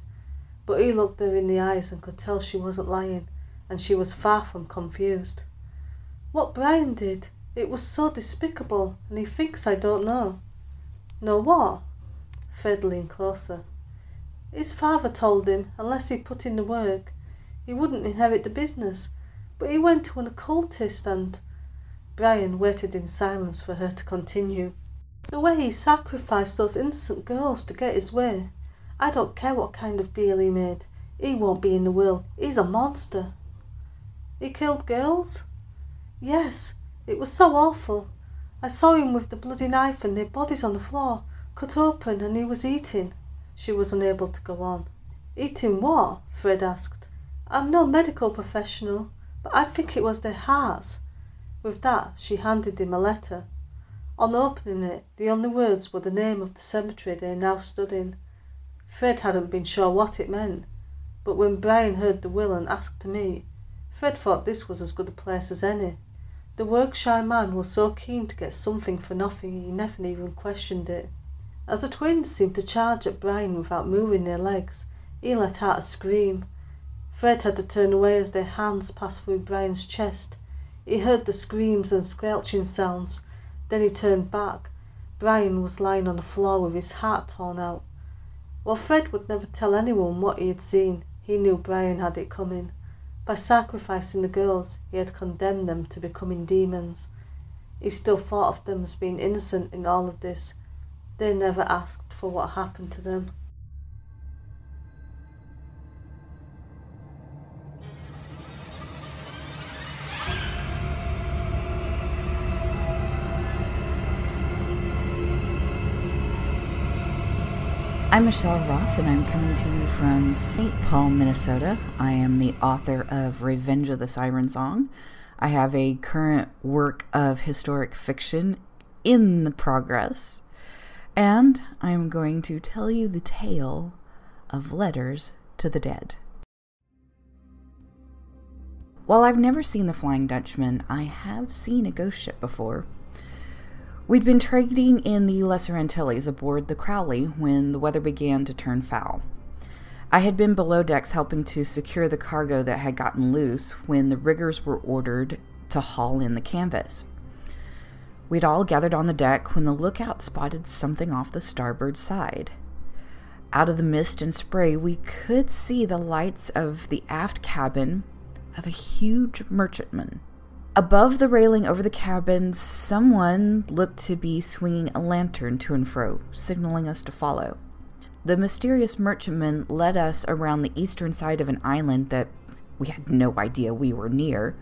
But he looked her in the eyes and could tell she wasn't lying, and she was far from confused. "What Brian did, it was so despicable, and he thinks I don't know." "Know what?" Fred leaned closer. "His father told him, unless he put in the work, he wouldn't inherit the business, but he went to an occultist and—" Brian waited in silence for her to continue. "The way he sacrificed those innocent girls to get his way. I don't care what kind of deal he made. He won't be in the will. He's a monster." "He killed girls?" "Yes. It was so awful. I saw him with the bloody knife and their bodies on the floor, cut open, and he was eating." She was unable to go on. "Eating what?" Fred asked. "I'm no medical professional, but I think it was their hearts." With that, she handed him a letter. On opening it, the only words were the name of the cemetery they now stood in. Fred hadn't been sure what it meant, but when Brian heard the will and asked to meet, Fred thought this was as good a place as any. The work-shy man was so keen to get something for nothing he never even questioned it. As the twins seemed to charge at Brian without moving their legs, he let out a scream. Fred had to turn away as their hands passed through Brian's chest. He heard the screams and squelching sounds. Then he turned back. Brian was lying on the floor with his heart torn out. While Fred would never tell anyone what he had seen, he knew Brian had it coming. By sacrificing the girls, he had condemned them to becoming demons. He still thought of them as being innocent in all of this. They never asked for what happened to them. I'm Michelle Ross, and I'm coming to you from St. Paul, Minnesota. I am the author of Revenge of the Siren Song. I have a current work of historic fiction in the progress, and I'm going to tell you the tale of Letters to the Dead. While I've never seen the Flying Dutchman, I have seen a ghost ship before. We'd been trading in the Lesser Antilles aboard the Crowley when the weather began to turn foul. I had been below decks helping to secure the cargo that had gotten loose when the riggers were ordered to haul in the canvas. We'd all gathered on the deck when the lookout spotted something off the starboard side. Out of the mist and spray, we could see the lights of the aft cabin of a huge merchantman. Above the railing over the cabin, someone looked to be swinging a lantern to and fro, signaling us to follow. The mysterious merchantman led us around the eastern side of an island that we had no idea we were near,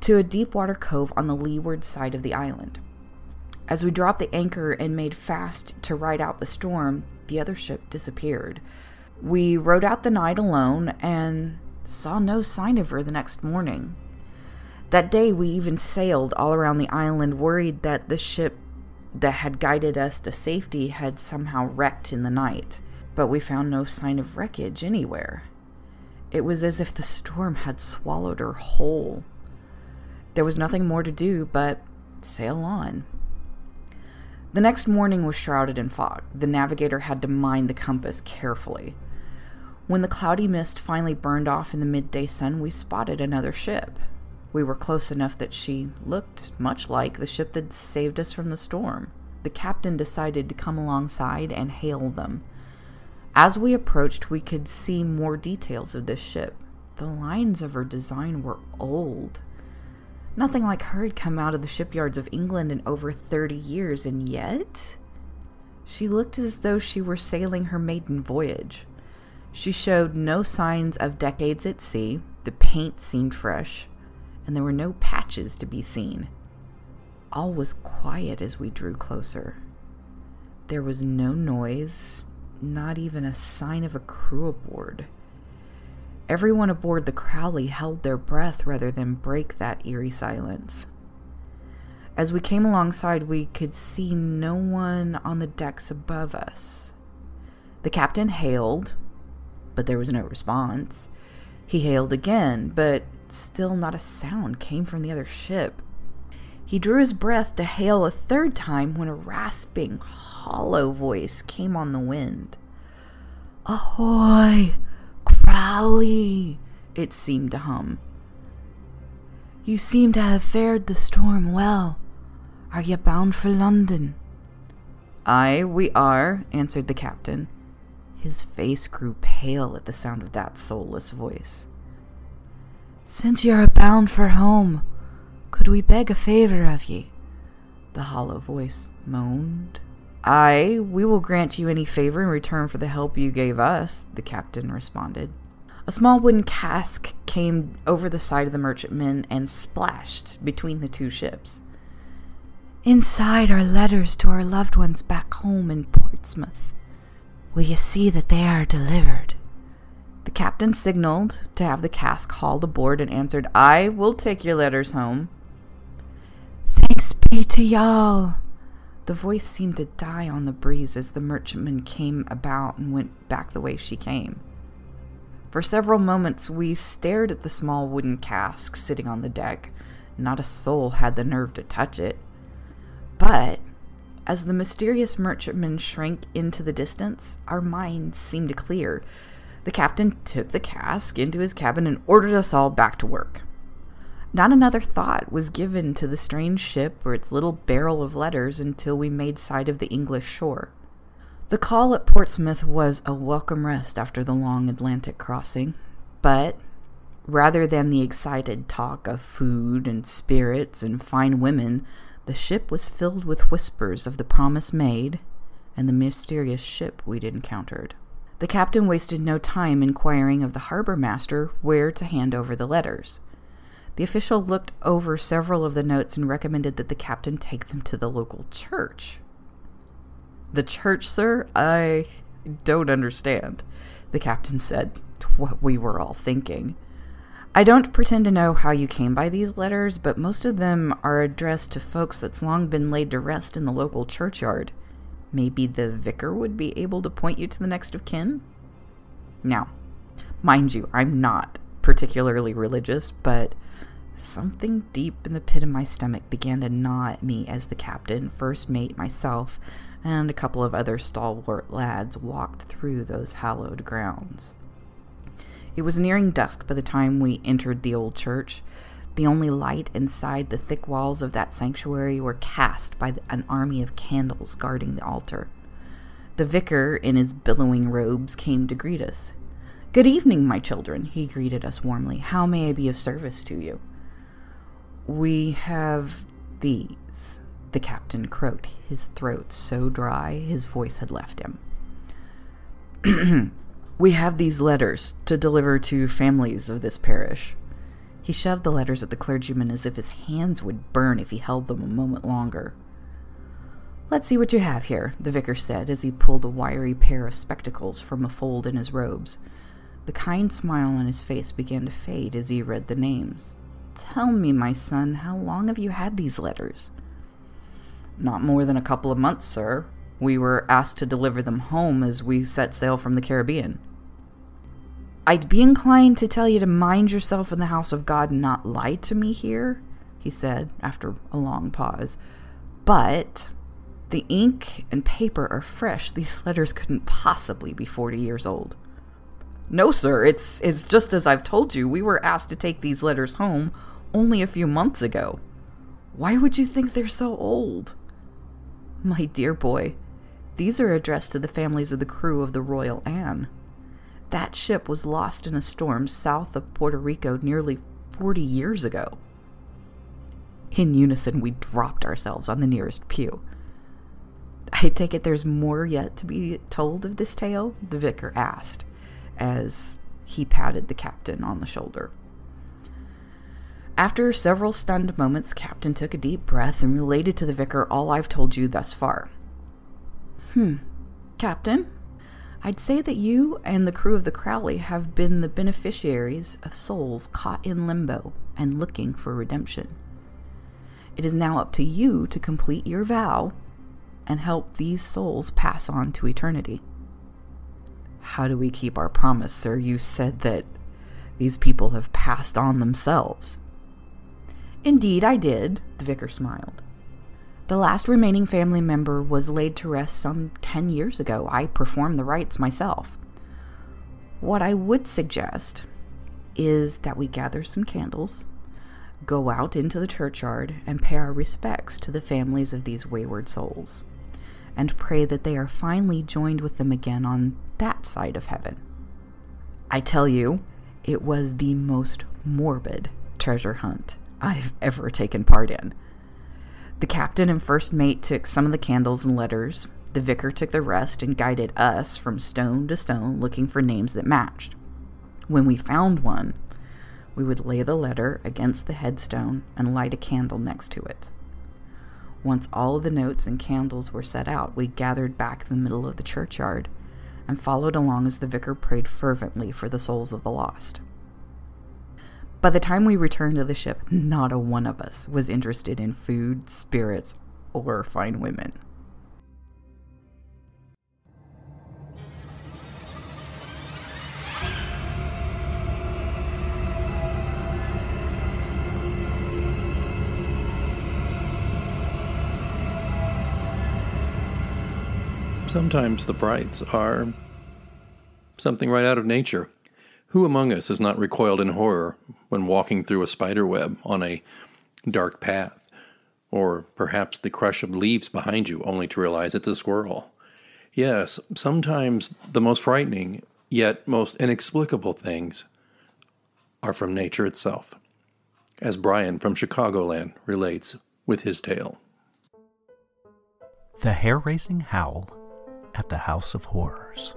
to a deep water cove on the leeward side of the island. As we dropped the anchor and made fast to ride out the storm, the other ship disappeared. We rode out the night alone and saw no sign of her the next morning. That day, we even sailed all around the island, worried that the ship that had guided us to safety had somehow wrecked in the night, but we found no sign of wreckage anywhere. It was as if the storm had swallowed her whole. There was nothing more to do but sail on. The next morning was shrouded in fog. The navigator had to mind the compass carefully. When the cloudy mist finally burned off in the midday sun, we spotted another ship. We were close enough that she looked much like the ship that saved us from the storm. The captain decided to come alongside and hail them. As we approached, we could see more details of this ship. The lines of her design were old. Nothing like her had come out of the shipyards of England in over 30 years, and yet she looked as though she were sailing her maiden voyage. She showed no signs of decades at sea. The paint seemed fresh, and there were no patches to be seen. All was quiet as we drew closer. There was no noise, not even a sign of a crew aboard. Everyone aboard the Crowley held their breath rather than break that eerie silence. As we came alongside, we could see no one on the decks above us. The captain hailed, but there was no response. He hailed again, but still not a sound came from the other ship. He drew his breath to hail a third time when a rasping, hollow voice came on the wind. "Ahoy, Crowley," it seemed to hum. "You seem to have fared the storm well. Are you bound for London?" "Aye, we are," answered the captain. His face grew pale at the sound of that soulless voice. "Since ye are bound for home, could we beg a favor of ye?" the hollow voice moaned. "Aye, we will grant you any favor in return for the help you gave us," the captain responded. A small wooden cask came over the side of the merchantman and splashed between the two ships. "Inside are letters to our loved ones back home in Portsmouth. Will ye see that they are delivered?" The captain signaled to have the cask hauled aboard and answered, "I will take your letters home." "Thanks be to y'all." The voice seemed to die on the breeze as the merchantman came about and went back the way she came. For several moments, we stared at the small wooden cask sitting on the deck, Not a soul had the nerve to touch it. But as the mysterious merchantman shrank into the distance, our minds seemed to clear. The captain took the cask into his cabin and ordered us all back to work. Not another thought was given to the strange ship or its little barrel of letters until we made sight of the English shore. The call at Portsmouth was a welcome rest after the long Atlantic crossing, but rather than the excited talk of food and spirits and fine women, the ship was filled with whispers of the promise made and the mysterious ship we'd encountered. The captain wasted no time inquiring of the harbor master where to hand over the letters. The official looked over several of the notes and recommended that the captain take them to the local church. "The church, sir? I don't understand," the captain said, what we were all thinking. "I don't pretend to know how you came by these letters, but most of them are addressed to folks that's long been laid to rest in the local churchyard. Maybe the vicar would be able to point you to the next of kin?" Now, mind you, I'm not particularly religious, but something deep in the pit of my stomach began to gnaw at me as the captain, first mate, myself, and a couple of other stalwart lads walked through those hallowed grounds. It was nearing dusk by the time we entered the old church. The only light inside the thick walls of that sanctuary were cast by an army of candles guarding the altar. The vicar, in his billowing robes, came to greet us. "Good evening, my children," he greeted us warmly. "How may I be of service to you?" "We have these," the captain croaked, his throat so dry his voice had left him. "We have these letters to deliver to families of this parish." He shoved the letters at the clergyman as if his hands would burn if he held them a moment longer. "Let's see what you have here," the vicar said as he pulled a wiry pair of spectacles from a fold in his robes. The kind smile on his face began to fade as he read the names. "Tell me, my son, how long have you had these letters?" "Not more than a couple of months, sir. We were asked to deliver them home as we set sail from the Caribbean." "I'd be inclined to tell you to mind yourself in the house of God and not lie to me here," he said after a long pause. "But the ink and paper are fresh. These letters couldn't possibly be 40 years old." "No, sir, it's just as I've told you. We were asked to take these letters home only a few months ago." "Why would you think they're so old?" "My dear boy, these are addressed to the families of the crew of the Royal Anne. That ship was lost in a storm south of Puerto Rico nearly 40 years ago." In unison, we dropped ourselves on the nearest pew. "I take it there's more yet to be told of this tale?" the vicar asked, as he patted the captain on the shoulder. After several stunned moments, captain took a deep breath and related to the vicar all I've told you thus far. "Captain, I'd say that you and the crew of the Crowley have been the beneficiaries of souls caught in limbo and looking for redemption. It is now up to you to complete your vow and help these souls pass on to eternity." "How do we keep our promise, sir? You said that these people have passed on themselves." "Indeed, I did," the vicar smiled. "The last remaining family member was laid to rest some 10 years ago. I performed the rites myself. What I would suggest is that we gather some candles, go out into the churchyard, and pay our respects to the families of these wayward souls, and pray that they are finally joined with them again on that side of heaven." I tell you, it was the most morbid treasure hunt I've ever taken part in. The captain and first mate took some of the candles and letters. The vicar took the rest and guided us from stone to stone looking for names that matched. When we found one, we would lay the letter against the headstone and light a candle next to it. Once all of the notes and candles were set out, we gathered back in the middle of the churchyard and followed along as the vicar prayed fervently for the souls of the lost. By the time we returned to the ship, not a one of us was interested in food, spirits, or fine women. Sometimes the frights are something right out of nature. Who among us has not recoiled in horror when walking through a spider web on a dark path, or perhaps the crush of leaves behind you only to realize it's a squirrel? Yes, sometimes the most frightening yet most inexplicable things are from nature itself, as Brian from Chicagoland relates with his tale. The hair-raising howl at the House of Horrors.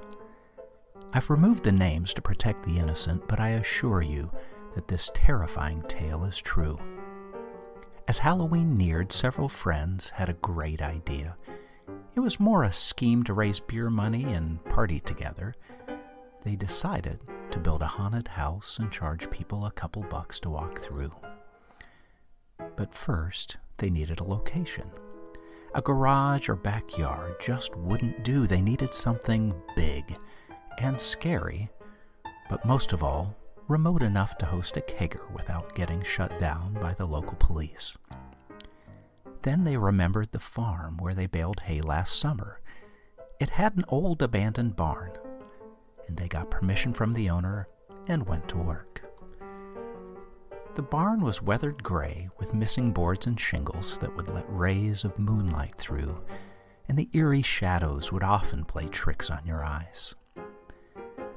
I've removed the names to protect the innocent, but I assure you that this terrifying tale is true. As Halloween neared, several friends had a great idea. It was more a scheme to raise beer money and party together. They decided to build a haunted house and charge people a couple bucks to walk through. But first, they needed a location. A garage or backyard just wouldn't do. They needed something big and scary, but most of all, remote enough to host a kegger without getting shut down by the local police. Then they remembered the farm where they baled hay last summer. It had an old abandoned barn, and they got permission from the owner and went to work. The barn was weathered gray with missing boards and shingles that would let rays of moonlight through, and the eerie shadows would often play tricks on your eyes.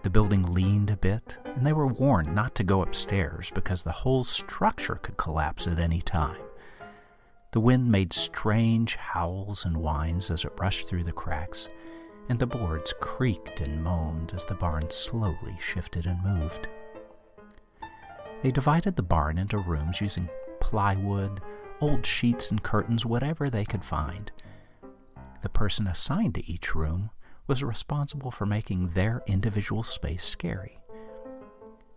The building leaned a bit, and they were warned not to go upstairs because the whole structure could collapse at any time. The wind made strange howls and whines as it rushed through the cracks, and the boards creaked and moaned as the barn slowly shifted and moved. They divided the barn into rooms using plywood, old sheets and curtains, whatever they could find. The person assigned to each room was responsible for making their individual space scary.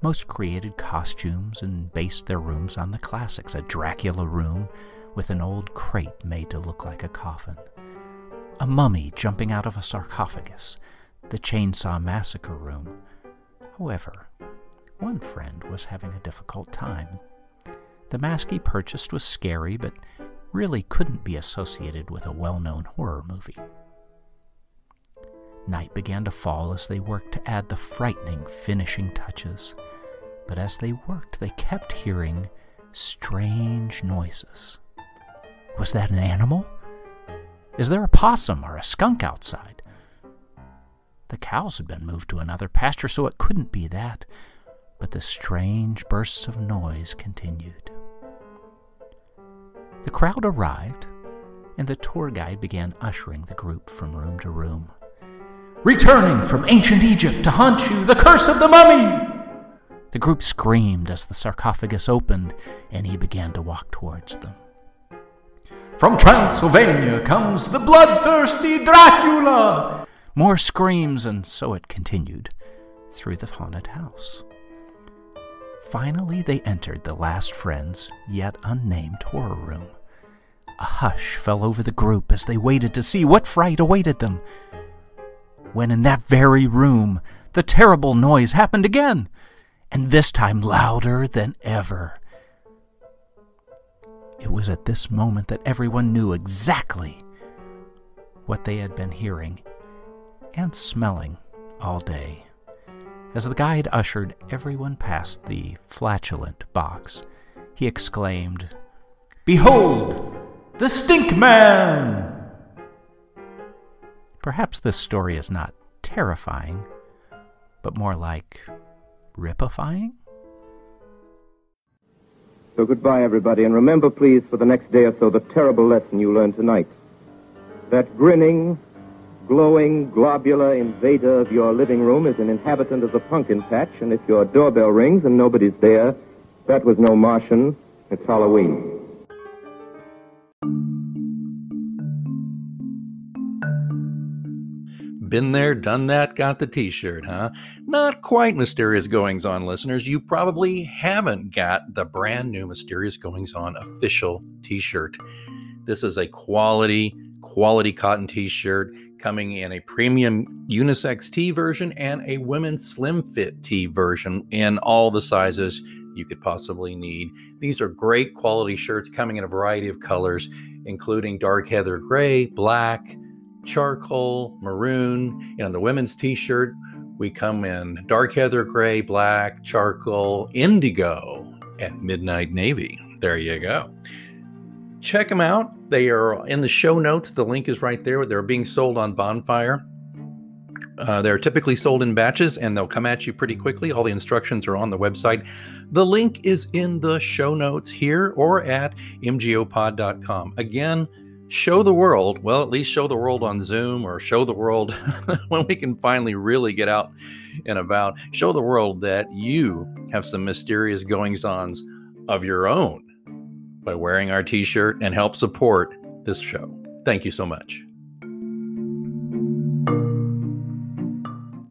Most created costumes and based their rooms on the classics, a Dracula room with an old crate made to look like a coffin, a mummy jumping out of a sarcophagus, the Chainsaw Massacre room. However, one friend was having a difficult time. The mask he purchased was scary, but really couldn't be associated with a well-known horror movie. Night began to fall as they worked to add the frightening finishing touches. But as they worked, they kept hearing strange noises. Was that an animal? Is there a possum or a skunk outside? The cows had been moved to another pasture, so it couldn't be that. But the strange bursts of noise continued. The crowd arrived, and the tour guide began ushering the group from room to room. Returning from ancient Egypt to haunt you, the curse of the mummy! The group screamed as the sarcophagus opened, and he began to walk towards them. From Transylvania comes the bloodthirsty Dracula! More screams, and so it continued through the haunted house. Finally, they entered the last friend's, yet unnamed, horror room. A hush fell over the group as they waited to see what fright awaited them. When in that very room, the terrible noise happened again, and this time louder than ever. It was at this moment that everyone knew exactly what they had been hearing and smelling all day. As the guide ushered everyone past the flatulent box, he exclaimed, Behold, the Stink Man! Perhaps this story is not terrifying, but more like ripifying? So goodbye, everybody, and remember, please, for the next day or so, the terrible lesson you learned tonight. That grinning, glowing, globular invader of your living room is an inhabitant of the pumpkin patch, and if your doorbell rings and nobody's there, that was no Martian. It's Halloween. Been there, done that, got the t-shirt, huh? Not quite, Mysterious Goings On listeners. You probably haven't got the brand new Mysterious Goings On official t-shirt. This is a quality cotton t-shirt coming in a premium unisex tee version and a women's slim fit tee version in all the sizes you could possibly need. These are great quality shirts coming in a variety of colors, including dark heather gray, black, charcoal, maroon, and on the women's t-shirt, we come in dark heather gray, black, charcoal, indigo, and midnight navy. There you go. Check them out. They are in the show notes. The link is right there. They're being sold on Bonfire. They're typically sold in batches, and they'll come at you pretty quickly. All the instructions are on the website. The link is in the show notes here or at mgopod.com. Again, show the world. Well, at least show the world on Zoom, or show the world when we can finally really get out and about. Show the world that you have some mysterious goings-ons of your own by wearing our t-shirt, and help support this show. Thank you so much.